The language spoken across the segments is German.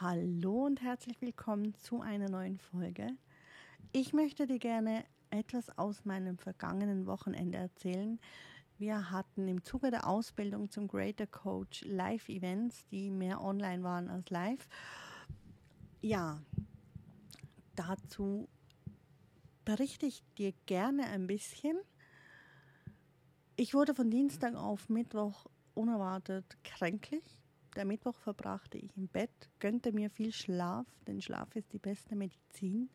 Hallo und herzlich willkommen zu einer neuen Folge. Ich möchte dir gerne etwas aus meinem vergangenen Wochenende erzählen. Wir hatten im Zuge der Ausbildung zum Greator Coach Live-Events, die mehr online waren als live. Ja, dazu berichte ich dir gerne ein bisschen. Ich wurde von Dienstag auf Mittwoch unerwartet kränklich. Der Mittwoch verbrachte ich im Bett, gönnte mir viel Schlaf, denn Schlaf ist die beste Medizin.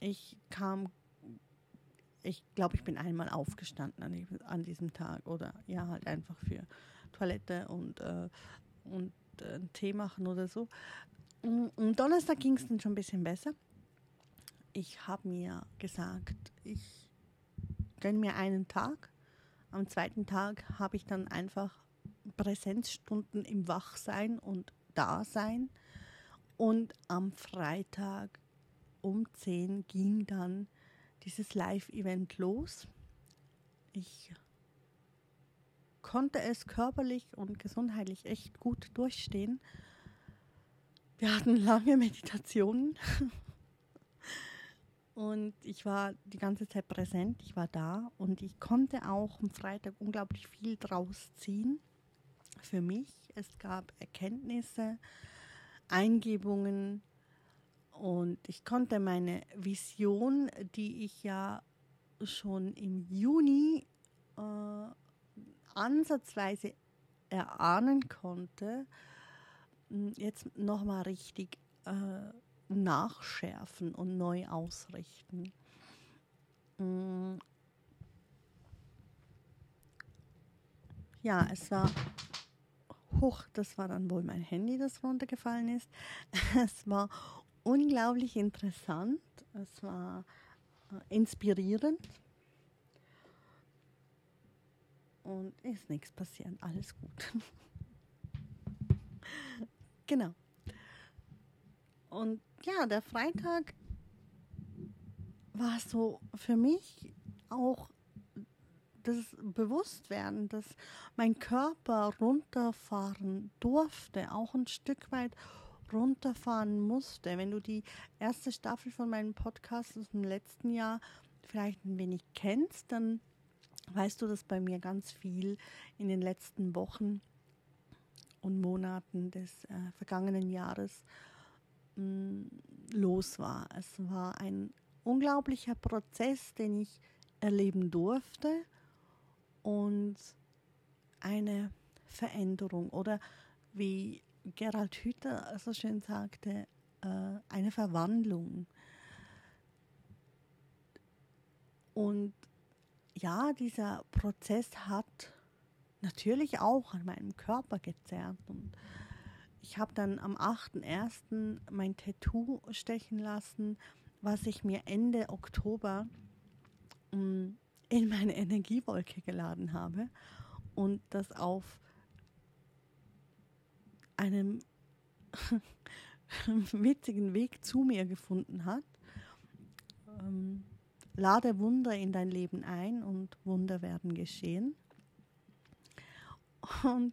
Ich glaube, ich bin einmal aufgestanden an diesem Tag oder ja, halt einfach für Toilette und Tee machen oder so. Am Donnerstag ging es dann schon ein bisschen besser. Ich habe mir gesagt, ich gönne mir einen Tag. Am zweiten Tag habe ich dann einfach Präsenzstunden im Wachsein und Dasein. Und am Freitag um 10 ging dann dieses Live-Event los. Ich konnte es körperlich und gesundheitlich echt gut durchstehen. Wir hatten lange Meditationen und ich war die ganze Zeit präsent, ich war da und ich konnte auch am Freitag unglaublich viel draus ziehen für mich. Es gab Erkenntnisse, Eingebungen und ich konnte meine Vision, die ich ja schon im Juni ansatzweise erahnen konnte, jetzt nochmal richtig nachschärfen und neu ausrichten. Ja, es war hoch, das war dann wohl mein Handy, das runtergefallen ist. Es war unglaublich interessant, es war inspirierend und ist nichts passiert, alles gut. Genau. Und ja, der Freitag war so für mich auch das Bewusstwerden, dass mein Körper runterfahren durfte, auch ein Stück weit runterfahren musste. Wenn du die erste Staffel von meinem Podcast aus dem letzten Jahr vielleicht ein wenig kennst, dann weißt du, dass bei mir ganz viel in den letzten Wochen und Monaten des vergangenen Jahres los war. Es war ein unglaublicher Prozess, den ich erleben durfte und eine Veränderung oder wie Gerald Hüther so schön sagte, eine Verwandlung. Und ja, dieser Prozess hat natürlich auch an meinem Körper gezerrt und ich habe dann am 8.1. mein Tattoo stechen lassen, was ich mir Ende Oktober in meine Energiewolke geladen habe und das auf einem witzigen Weg zu mir gefunden hat. Lade Wunder in dein Leben ein und Wunder werden geschehen. Und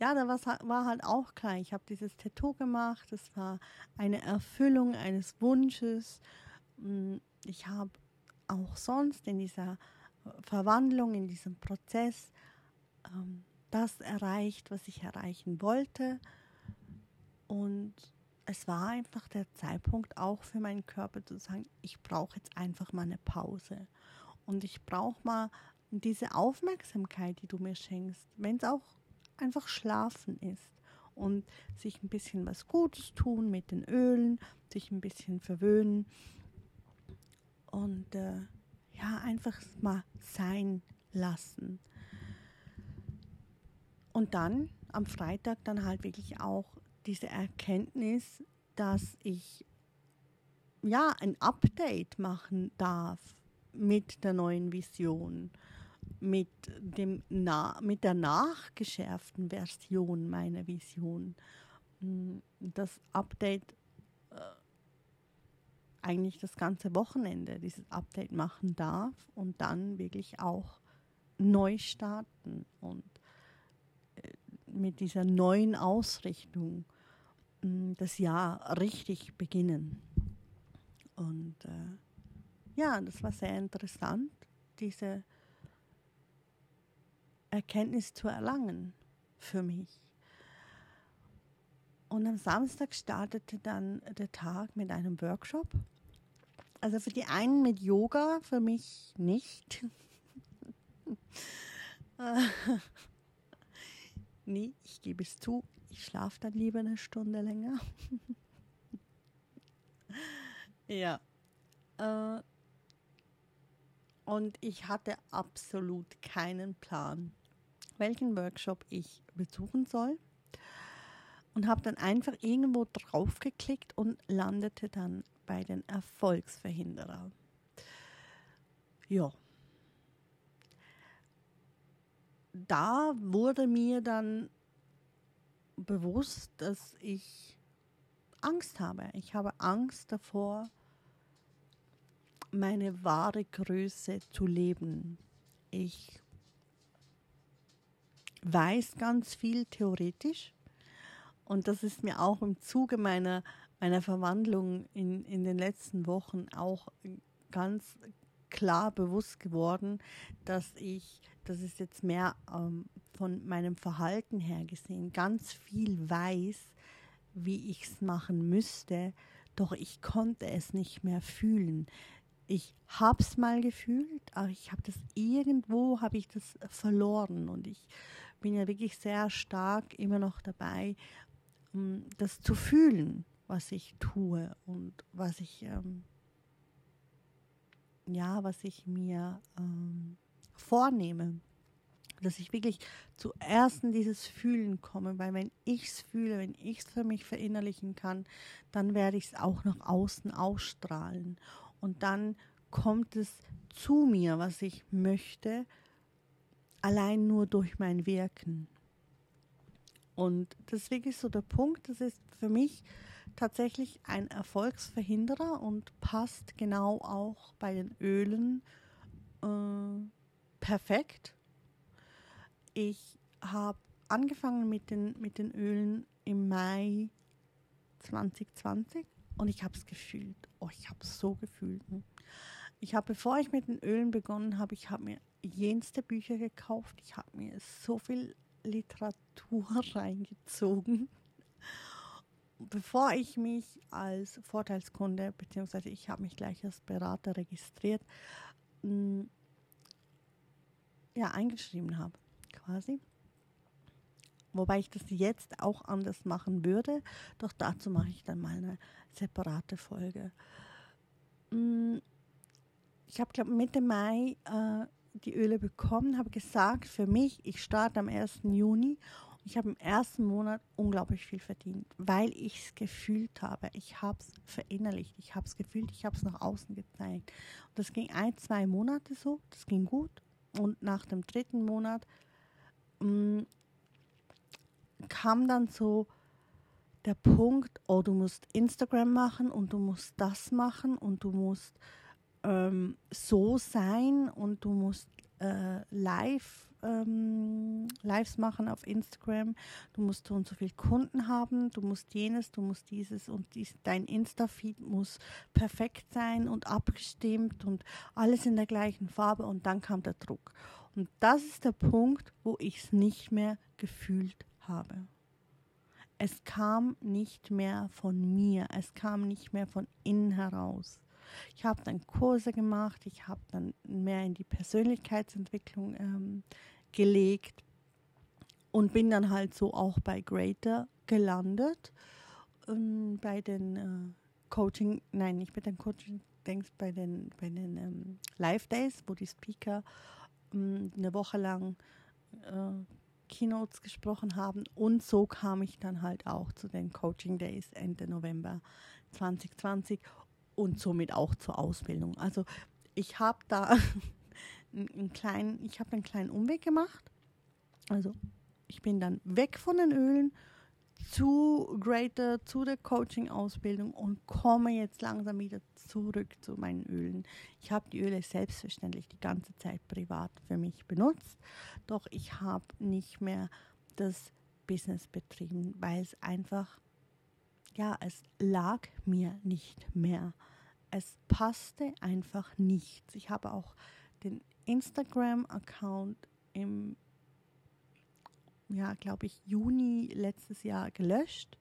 ja, da war halt auch klar, ich habe dieses Tattoo gemacht, es war eine Erfüllung eines Wunsches. Ich habe auch sonst in dieser Verwandlung, in diesem Prozess das erreicht, was ich erreichen wollte. Und es war einfach der Zeitpunkt auch für meinen Körper zu sagen, ich brauche jetzt einfach mal eine Pause und ich brauche mal diese Aufmerksamkeit, die du mir schenkst, wenn es auch einfach schlafen ist und sich ein bisschen was Gutes tun mit den Ölen, sich ein bisschen verwöhnen und ja, einfach mal sein lassen. Und dann am Freitag dann halt wirklich auch diese Erkenntnis, dass ich ja ein Update machen darf mit der neuen Vision, mit der nachgeschärften Version meiner Vision. Das Update, eigentlich das ganze Wochenende, dieses Update machen darf und dann wirklich auch neu starten und mit dieser neuen Ausrichtung das Jahr richtig beginnen. Und ja, das war sehr interessant, diese Erkenntnis zu erlangen für mich. Und am Samstag startete dann der Tag mit einem Workshop. Also für die einen mit Yoga, für mich nicht. Nee, ich gebe es zu, ich schlafe dann lieber eine Stunde länger. Ja. Und ich hatte absolut keinen Plan, welchen Workshop ich besuchen soll. Und habe dann einfach irgendwo drauf geklickt und landete dann bei den Erfolgsverhinderern. Ja. Da wurde mir dann bewusst, dass ich Angst habe. Ich habe Angst davor, meine wahre Größe zu leben. Ich weiß ganz viel theoretisch und das ist mir auch im Zuge meiner Verwandlung in den letzten Wochen auch ganz klar bewusst geworden, dass es jetzt mehr von meinem Verhalten her gesehen ganz viel weiß, wie ich es machen müsste, doch ich konnte es nicht mehr fühlen. Ich habe es mal gefühlt, aber ich habe das irgendwo, habe ich das verloren und ich bin ja wirklich sehr stark immer noch dabei, das zu fühlen, was ich tue und was ich mir vornehme, dass ich wirklich zuerst in dieses Fühlen komme, weil wenn ich es fühle, wenn ich es für mich verinnerlichen kann, dann werde ich es auch nach außen ausstrahlen und dann kommt es zu mir, was ich möchte, allein nur durch mein Wirken. Und das ist wirklich so der Punkt, das ist für mich tatsächlich ein Erfolgsverhinderer und passt genau auch bei den Ölen perfekt. Ich habe angefangen mit den Ölen im Mai 2020 und ich habe es gefühlt. Oh, ich habe es so gefühlt. Ich habe, bevor ich mit den Ölen begonnen habe, ich habe mir jenste Bücher gekauft. Ich habe mir so viel Literatur reingezogen, bevor ich mich als Vorteilskunde, beziehungsweise ich habe mich gleich als Berater registriert, ja, eingeschrieben habe, quasi. Wobei ich das jetzt auch anders machen würde, doch dazu mache ich dann mal eine separate Folge. Ich habe, glaube ich, Mitte Mai die Öle bekommen, habe gesagt, für mich, ich starte am 1. Juni. Ich habe im ersten Monat unglaublich viel verdient, weil ich es gefühlt habe. Ich habe es verinnerlicht, ich habe es gefühlt, ich habe es nach außen gezeigt. Und das ging 1, 2 Monate so, das ging gut. Und nach dem 3. Monat kam dann so der Punkt, oh, du musst Instagram machen und du musst das machen und du musst so sein und du musst Lives machen auf Instagram, du musst so und so viele Kunden haben, du musst jenes, du musst dieses und dies, dein Insta-Feed muss perfekt sein und abgestimmt und alles in der gleichen Farbe und dann kam der Druck. Und das ist der Punkt, wo ich es nicht mehr gefühlt habe. Es kam nicht mehr von mir, es kam nicht mehr von innen heraus. Ich habe dann Kurse gemacht, ich habe dann mehr in die Persönlichkeitsentwicklung gelegt und bin dann halt so auch bei Greator gelandet, bei den Live Days, wo die Speaker eine Woche lang Keynotes gesprochen haben und so kam ich dann halt auch zu den Coaching Days Ende November 2020 und somit auch zur Ausbildung. Also ich habe da einen kleinen Umweg gemacht. Also ich bin dann weg von den Ölen zu Greator, zu der Coaching-Ausbildung und komme jetzt langsam wieder zurück zu meinen Ölen. Ich habe die Öle selbstverständlich die ganze Zeit privat für mich benutzt, doch ich habe nicht mehr das Business betrieben, weil es einfach, ja, es lag mir nicht mehr. Es passte einfach nichts. Ich habe auch den Instagram-Account im, ja, glaube ich, Juni letztes Jahr gelöscht,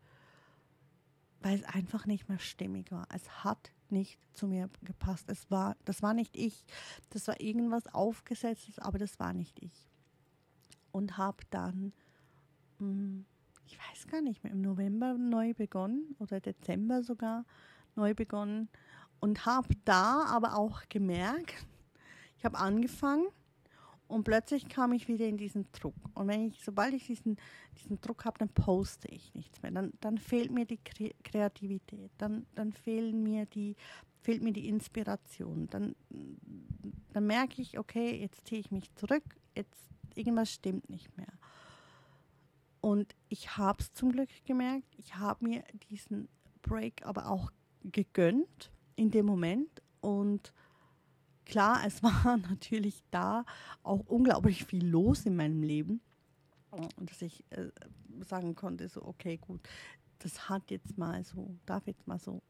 weil es einfach nicht mehr stimmig war. Es hat nicht zu mir gepasst. Das war nicht ich. Das war irgendwas Aufgesetztes, aber das war nicht ich. Und habe dann, ich weiß gar nicht mehr, im November neu begonnen oder Dezember sogar neu begonnen und habe da aber auch gemerkt, ich habe angefangen und plötzlich kam ich wieder in diesen Druck. Und sobald ich diesen Druck habe, dann poste ich nichts mehr. Dann fehlt mir die Kreativität, dann fehlt mir die Inspiration. Dann merke ich, okay, jetzt ziehe ich mich zurück, jetzt irgendwas stimmt nicht mehr. Und ich habe es zum Glück gemerkt, ich habe mir diesen Break aber auch gegönnt in dem Moment. Und klar, es war natürlich da auch unglaublich viel los in meinem Leben, dass ich sagen konnte, so okay, gut, das darf jetzt mal so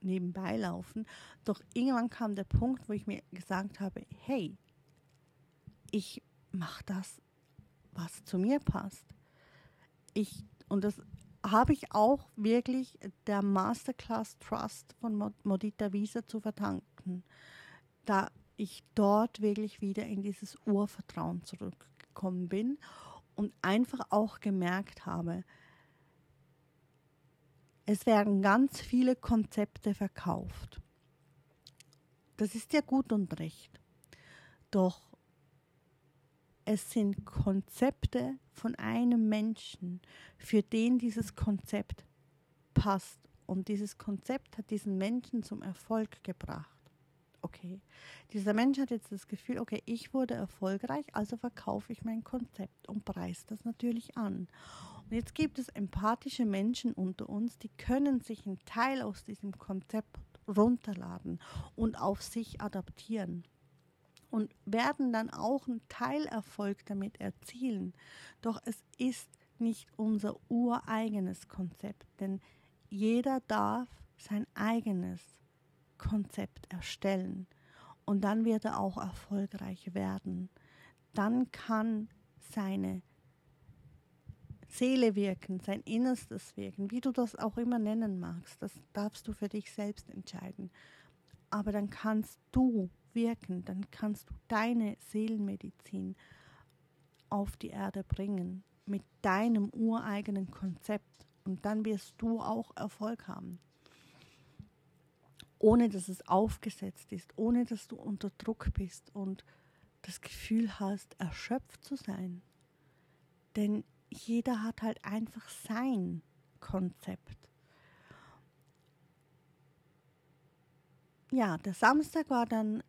nebenbei laufen. Doch irgendwann kam der Punkt, wo ich mir gesagt habe, hey, ich mache das, was zu mir passt. Und das habe ich auch wirklich der Masterclass Trust von Modita Wieser zu verdanken, da ich dort wirklich wieder in dieses Urvertrauen zurückgekommen bin und einfach auch gemerkt habe, es werden ganz viele Konzepte verkauft. Das ist ja gut und recht. Doch es sind Konzepte von einem Menschen, für den dieses Konzept passt. Und dieses Konzept hat diesen Menschen zum Erfolg gebracht. Okay, dieser Mensch hat jetzt das Gefühl, okay, ich wurde erfolgreich, also verkaufe ich mein Konzept und preise das natürlich an. Und jetzt gibt es empathische Menschen unter uns, die können sich einen Teil aus diesem Konzept runterladen und auf sich adaptieren und werden dann auch einen Teilerfolg damit erzielen. Doch es ist nicht unser ureigenes Konzept, denn jeder darf sein eigenes Konzept erstellen und dann wird er auch erfolgreich werden. Dann kann seine Seele wirken, sein Innerstes wirken, wie du das auch immer nennen magst, das darfst du für dich selbst entscheiden. Aber dann kannst du wirken, dann kannst du deine Seelenmedizin auf die Erde bringen mit deinem ureigenen Konzept und dann wirst du auch Erfolg haben. Ohne dass es aufgesetzt ist, ohne dass du unter Druck bist und das Gefühl hast, erschöpft zu sein. Denn jeder hat halt einfach sein Konzept. Ja, der Samstag war dann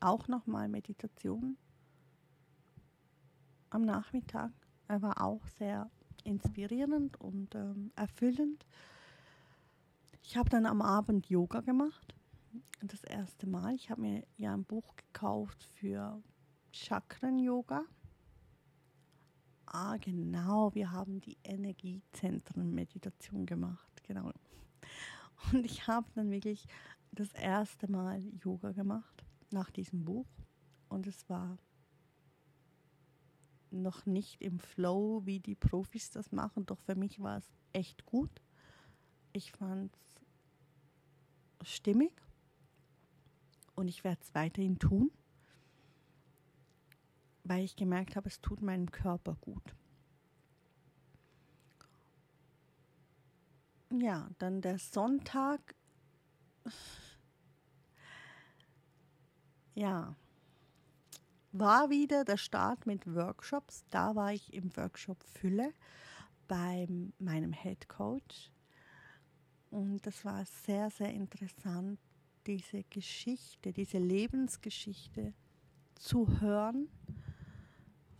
auch nochmal Meditation am Nachmittag. Er war auch sehr inspirierend und erfüllend. Ich habe dann am Abend Yoga gemacht. Das erste Mal. Ich habe mir ja ein Buch gekauft für Chakren-Yoga. Ah, genau. Wir haben die Energiezentren-Meditation gemacht. Genau. Und ich habe dann wirklich das erste Mal Yoga gemacht nach diesem Buch. Und es war noch nicht im Flow, wie die Profis das machen, doch für mich war es echt gut. Ich fand es stimmig und ich werde es weiterhin tun, weil ich gemerkt habe, es tut meinem Körper gut. Ja, dann der Sonntag. Ja, war wieder der Start mit Workshops. Da war ich im Workshop Fülle bei meinem Head Coach. Und das war sehr, sehr interessant, diese Geschichte, diese Lebensgeschichte zu hören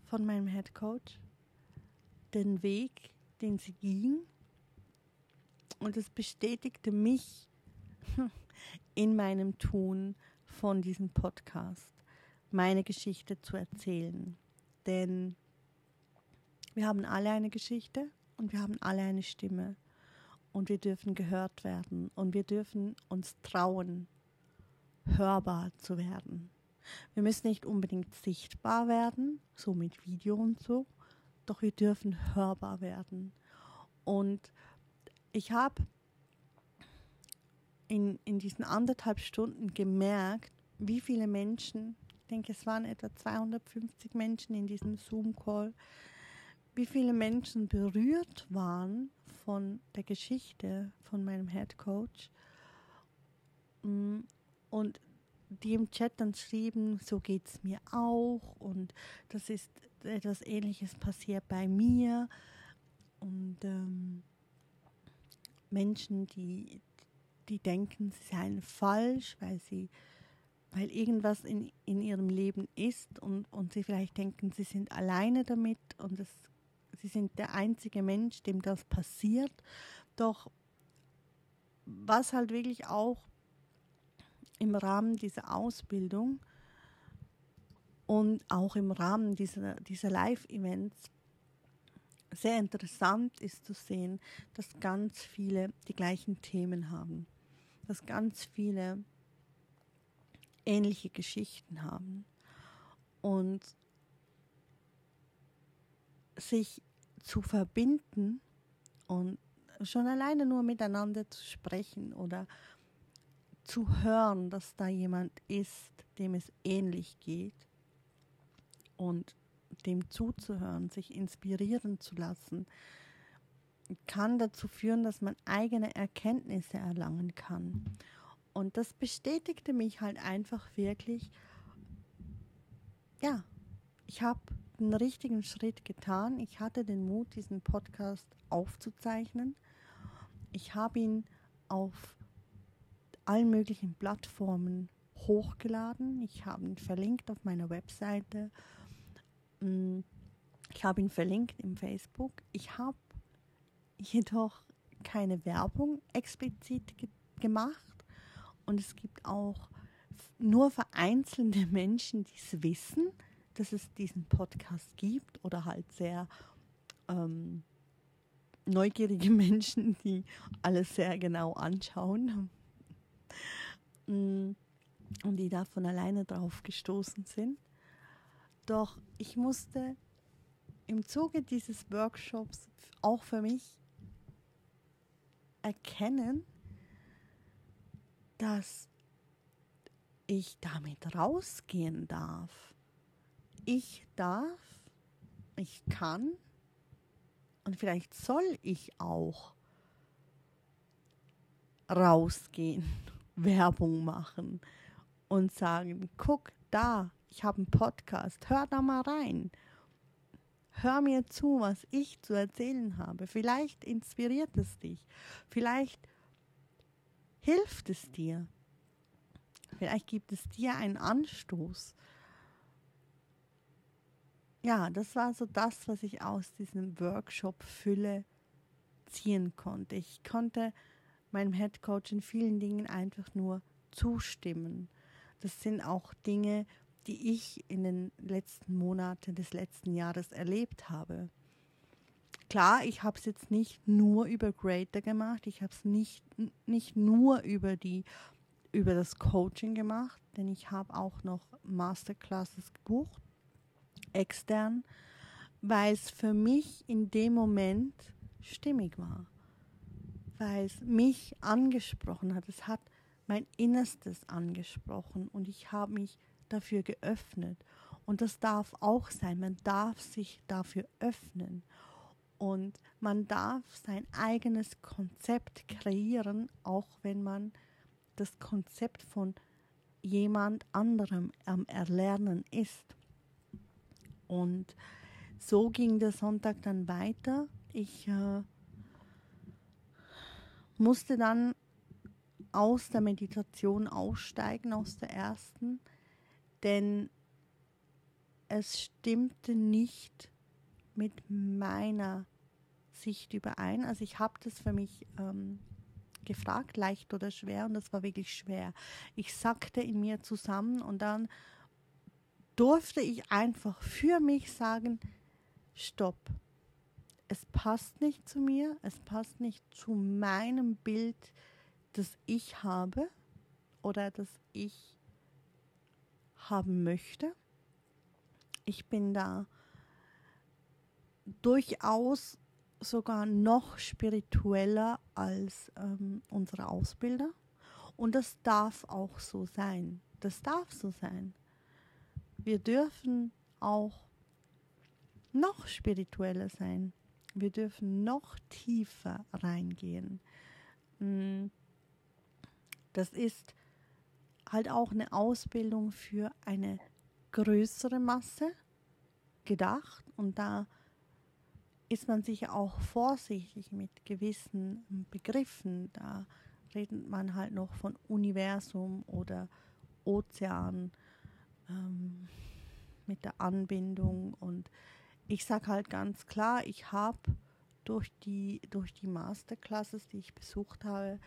von meinem Head Coach. Den Weg, den sie ging. Und es bestätigte mich in meinem Tun von diesem Podcast, meine Geschichte zu erzählen. denn wir haben alle eine Geschichte und wir haben alle eine Stimme und wir dürfen gehört werden und wir dürfen uns trauen, hörbar zu werden. Wir müssen nicht unbedingt sichtbar werden, so mit Video und so, doch wir dürfen hörbar werden. Und ich habe in diesen 1,5 Stunden gemerkt, wie viele Menschen, ich denke, es waren etwa 250 Menschen in diesem Zoom-Call, wie viele Menschen berührt waren von der Geschichte von meinem Headcoach und die im Chat dann schrieben, so geht's mir auch und das ist etwas Ähnliches passiert bei mir und Menschen, die denken, sie seien falsch, weil irgendwas in ihrem Leben ist und sie vielleicht denken, sie sind alleine damit und sie sind der einzige Mensch, dem das passiert. Doch was halt wirklich auch im Rahmen dieser Ausbildung und auch im Rahmen dieser Live-Events sehr interessant ist zu sehen, dass ganz viele die gleichen Themen haben, dass ganz viele ähnliche Geschichten haben und sich zu verbinden und schon alleine nur miteinander zu sprechen oder zu hören, dass da jemand ist, dem es ähnlich geht und dem zuzuhören, sich inspirieren zu lassen, kann dazu führen, dass man eigene Erkenntnisse erlangen kann. Und das bestätigte mich halt einfach wirklich, ja, ich habe den richtigen Schritt getan. Ich hatte den Mut, diesen Podcast aufzuzeichnen. Ich habe ihn auf allen möglichen Plattformen hochgeladen. Ich habe ihn verlinkt auf meiner Webseite. Ich habe ihn verlinkt im Facebook. Ich habe jedoch keine Werbung explizit gemacht. Und es gibt auch nur vereinzelte Menschen, die es wissen, dass es diesen Podcast gibt oder halt sehr neugierige Menschen, die alles sehr genau anschauen und die da von alleine drauf gestoßen sind. Doch ich musste im Zuge dieses Workshops auch für mich erkennen, dass ich damit rausgehen darf. Ich darf, ich kann und vielleicht soll ich auch rausgehen, Werbung machen und sagen, guck da, ich habe einen Podcast, hör da mal rein. Hör mir zu, was ich zu erzählen habe. Vielleicht inspiriert es dich. Vielleicht hilft es dir. Vielleicht gibt es dir einen Anstoß. Ja, das war so das, was ich aus diesem Workshop Fülle ziehen konnte. Ich konnte meinem Headcoach in vielen Dingen einfach nur zustimmen. Das sind auch Dinge, die ich in den letzten Monaten des letzten Jahres erlebt habe. Klar, ich habe es jetzt nicht nur über Greator gemacht, ich habe es nicht nur über das Coaching gemacht, denn ich habe auch noch Masterclasses gebucht, extern, weil es für mich in dem Moment stimmig war, weil es mich angesprochen hat. Es hat mein Innerstes angesprochen und ich habe mich dafür geöffnet. Und das darf auch sein. Man darf sich dafür öffnen. Und man darf sein eigenes Konzept kreieren, auch wenn man das Konzept von jemand anderem am Erlernen ist. Und so ging der Sonntag dann weiter. Ich musste dann aus der Meditation aussteigen, aus der ersten, denn es stimmte nicht mit meiner Sicht überein. Also ich habe das für mich gefragt, leicht oder schwer, und das war wirklich schwer. Ich sackte in mir zusammen und dann durfte ich einfach für mich sagen, stopp. Es passt nicht zu mir, es passt nicht zu meinem Bild, das ich habe oder das ich haben möchte. Ich bin da durchaus sogar noch spiritueller als unsere Ausbilder. Und das darf auch so sein. Das darf so sein. Wir dürfen auch noch spiritueller sein. Wir dürfen noch tiefer reingehen. Das ist halt auch eine Ausbildung für eine größere Masse gedacht. Und da ist man sicher auch vorsichtig mit gewissen Begriffen. Da redet man halt noch von Universum oder Ozean mit der Anbindung. Und ich sage halt ganz klar, ich habe durch die Masterclasses, die ich besucht habe,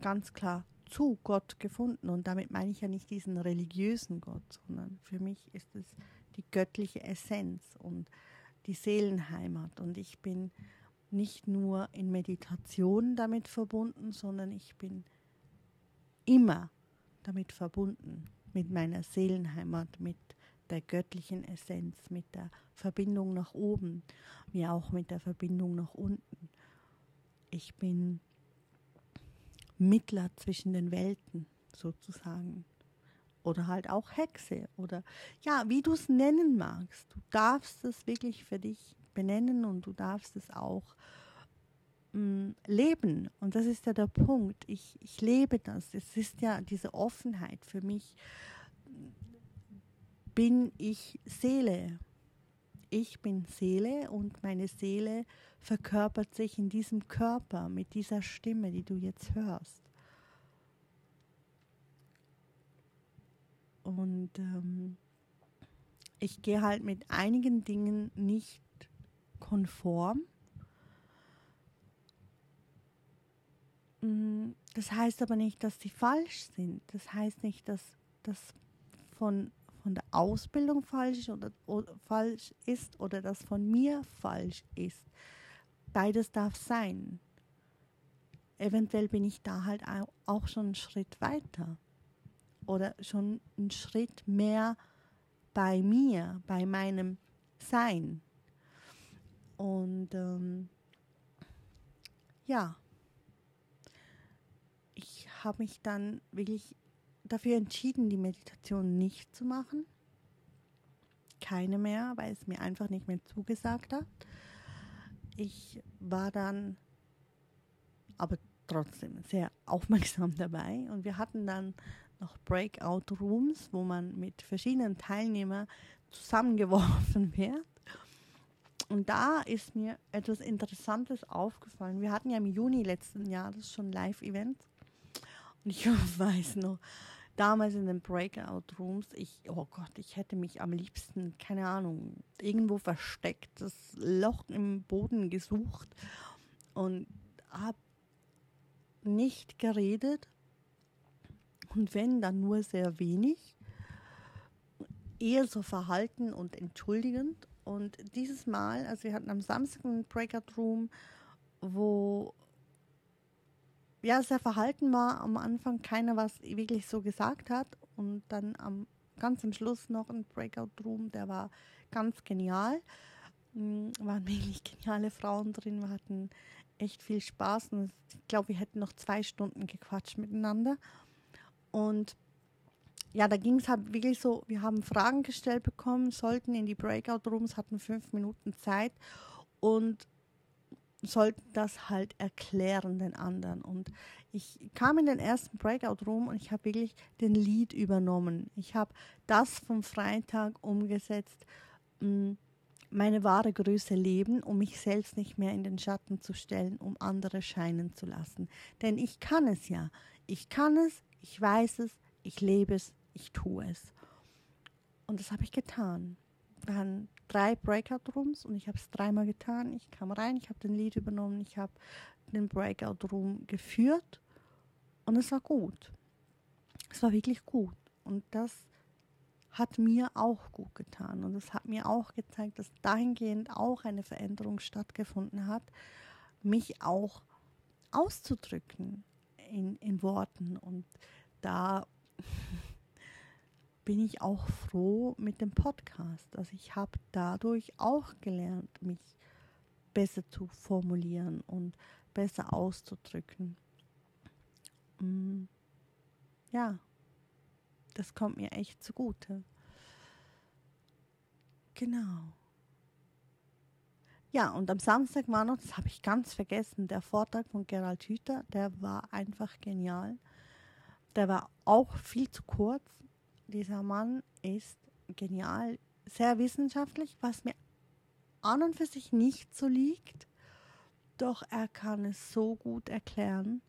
ganz klar zu Gott gefunden. Und damit meine ich ja nicht diesen religiösen Gott, sondern für mich ist es die göttliche Essenz und die Seelenheimat. Und ich bin nicht nur in Meditation damit verbunden, sondern ich bin immer damit verbunden, mit meiner Seelenheimat, mit der göttlichen Essenz, mit der Verbindung nach oben, wie auch mit der Verbindung nach unten. Ich bin Mittler zwischen den Welten sozusagen. Oder halt auch Hexe oder ja, wie du es nennen magst. Du darfst es wirklich für dich benennen und du darfst es auch leben. Und das ist ja der Punkt. Ich lebe das. Es ist ja diese Offenheit für mich. Bin ich Seele? Ich bin Seele und meine Seele verkörpert sich in diesem Körper mit dieser Stimme, die du jetzt hörst. Und ich gehe halt mit einigen Dingen nicht konform. Das heißt aber nicht, dass sie falsch sind. Das heißt nicht, dass das von der Ausbildung falsch oder falsch ist oder das von mir falsch ist. Beides darf sein. Eventuell bin ich da halt auch schon einen Schritt weiter. Oder schon einen Schritt mehr bei mir, bei meinem Sein. Und ja, ich habe mich dann wirklich dafür entschieden, die Meditation nicht zu machen. Keine mehr, weil es mir einfach nicht mehr zugesagt hat. Ich war dann aber trotzdem sehr aufmerksam dabei und wir hatten dann noch Breakout-Rooms, wo man mit verschiedenen Teilnehmern zusammengeworfen wird. Und da ist mir etwas Interessantes aufgefallen. Wir hatten ja im Juni letzten Jahres schon Live-Events. Und ich weiß noch, damals in den Breakout-Rooms, ich hätte mich am liebsten, keine Ahnung, irgendwo versteckt, das Loch im Boden gesucht und habe nicht geredet. Und wenn, dann nur sehr wenig, eher so verhalten und entschuldigend. Und dieses Mal, also wir hatten am Samstag einen Breakout Room, wo ja sehr verhalten war, am Anfang keiner was wirklich so gesagt hat. Und dann ganz am Schluss noch ein Breakout Room, der war ganz genial. Waren wirklich geniale Frauen drin, wir hatten echt viel Spaß. Und ich glaube, wir hätten noch 2 Stunden gequatscht miteinander. Und ja, da ging es halt wirklich so, wir haben Fragen gestellt bekommen, sollten in die Breakout-Rooms, hatten 5 Minuten Zeit und sollten das halt erklären den anderen. Und ich kam in den ersten Breakout-Room und ich habe wirklich den Lead übernommen. Ich habe das vom Freitag umgesetzt, meine wahre Größe leben, um mich selbst nicht mehr in den Schatten zu stellen, um andere scheinen zu lassen. Denn ich kann es ja, ich kann es. Ich weiß es, ich lebe es, ich tue es. Und das habe ich getan. Wir hatten 3 Breakout-Rooms und ich habe es 3-mal getan. Ich kam rein, ich habe den Lead übernommen, ich habe den Breakout-Room geführt und es war gut. Es war wirklich gut. Und das hat mir auch gut getan. Und es hat mir auch gezeigt, dass dahingehend auch eine Veränderung stattgefunden hat, mich auch auszudrücken in Worten. Und da bin ich auch froh mit dem Podcast. Also ich habe dadurch auch gelernt, mich besser zu formulieren und besser auszudrücken. Ja, das kommt mir echt zugute. Genau. Ja, und am Samstag war noch, das habe ich ganz vergessen, der Vortrag von Gerald Hüther, der war einfach genial. Der war auch viel zu kurz. Dieser Mann ist genial, sehr wissenschaftlich, was mir an und für sich nicht so liegt, doch er kann es so gut erklären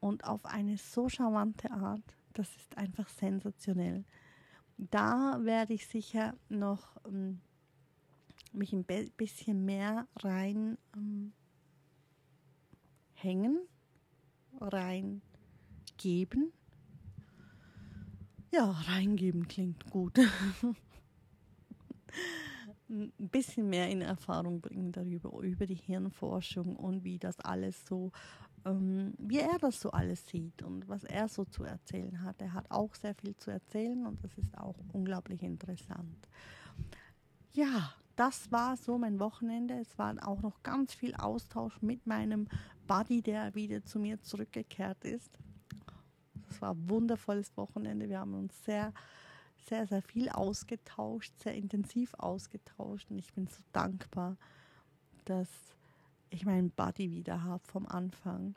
und auf eine so charmante Art, das ist einfach sensationell. Da werde ich sicher noch mich ein bisschen mehr reingeben. Ja, reingeben klingt gut. Ein bisschen mehr in Erfahrung bringen darüber, über die Hirnforschung und wie das alles so, wie er das so alles sieht und was er so zu erzählen hat. Er hat auch sehr viel zu erzählen und das ist auch unglaublich interessant. Ja, das war so mein Wochenende. Es war auch noch ganz viel Austausch mit meinem Buddy, der wieder zu mir zurückgekehrt ist. Es war ein wundervolles Wochenende. Wir haben uns sehr, sehr, sehr viel ausgetauscht, sehr intensiv ausgetauscht. Und ich bin so dankbar, dass ich meinen Buddy wieder habe vom Anfang.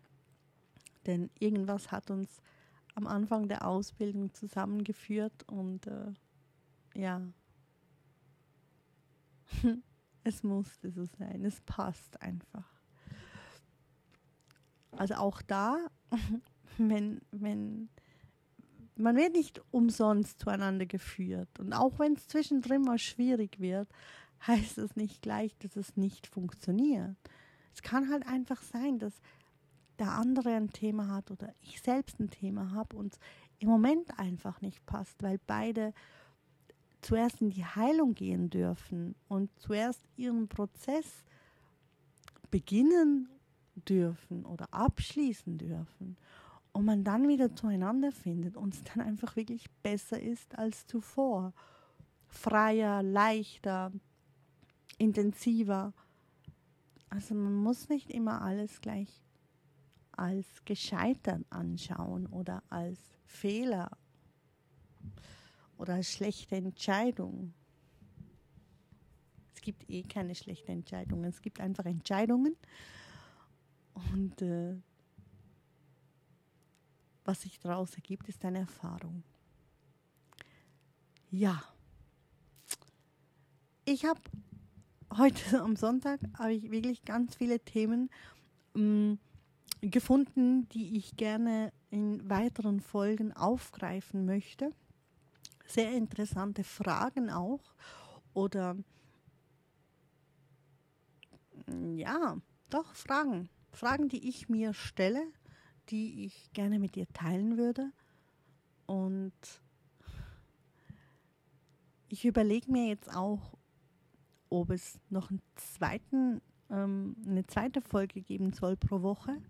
Denn irgendwas hat uns am Anfang der Ausbildung zusammengeführt. Und ja, es musste so sein. Es passt einfach. Also auch da... Wenn man wird nicht umsonst zueinander geführt. Und auch wenn es zwischendrin mal schwierig wird, heißt es nicht gleich, dass es nicht funktioniert. Es kann halt einfach sein, dass der andere ein Thema hat oder ich selbst ein Thema habe und im Moment einfach nicht passt, weil beide zuerst in die Heilung gehen dürfen und zuerst ihren Prozess beginnen dürfen oder abschließen dürfen. Und man dann wieder zueinander findet und es dann einfach wirklich besser ist als zuvor. Freier, leichter, intensiver. Also man muss nicht immer alles gleich als gescheitert anschauen oder als Fehler oder als schlechte Entscheidung. Es gibt eh keine schlechten Entscheidungen. Es gibt einfach Entscheidungen. Und was sich daraus ergibt, ist eine Erfahrung. Ja, ich habe heute am Sonntag habe ich wirklich ganz viele Themen gefunden, die ich gerne in weiteren Folgen aufgreifen möchte. Sehr interessante Fragen auch oder ja, doch Fragen, die ich mir stelle, die ich gerne mit dir teilen würde. Und ich überlege mir jetzt auch, ob es noch einen eine zweite Folge geben soll pro Woche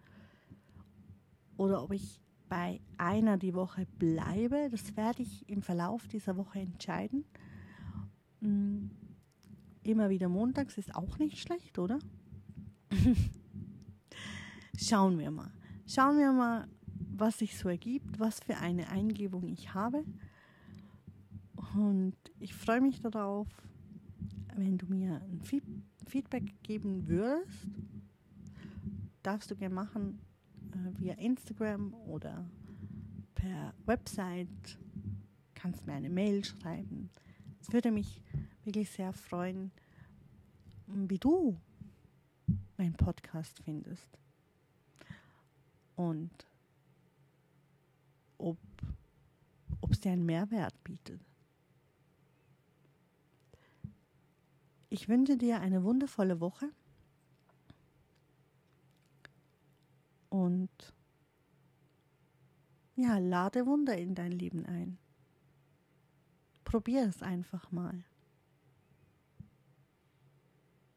oder ob ich bei einer die Woche bleibe. Das werde ich im Verlauf dieser Woche entscheiden. Immer wieder montags ist auch nicht schlecht, oder? Schauen wir mal, was sich so ergibt, was für eine Eingebung ich habe. Und ich freue mich darauf, wenn du mir ein Feedback geben würdest. Darfst du gerne machen via Instagram oder per Website. Kannst mir eine Mail schreiben. Es würde mich wirklich sehr freuen, wie du meinen Podcast findest. Und ob es dir einen Mehrwert bietet. Ich wünsche dir eine wundervolle Woche und ja, lade Wunder in dein Leben ein. Probier es einfach mal.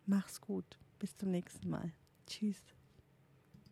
Mach's gut. Bis zum nächsten Mal. Tschüss.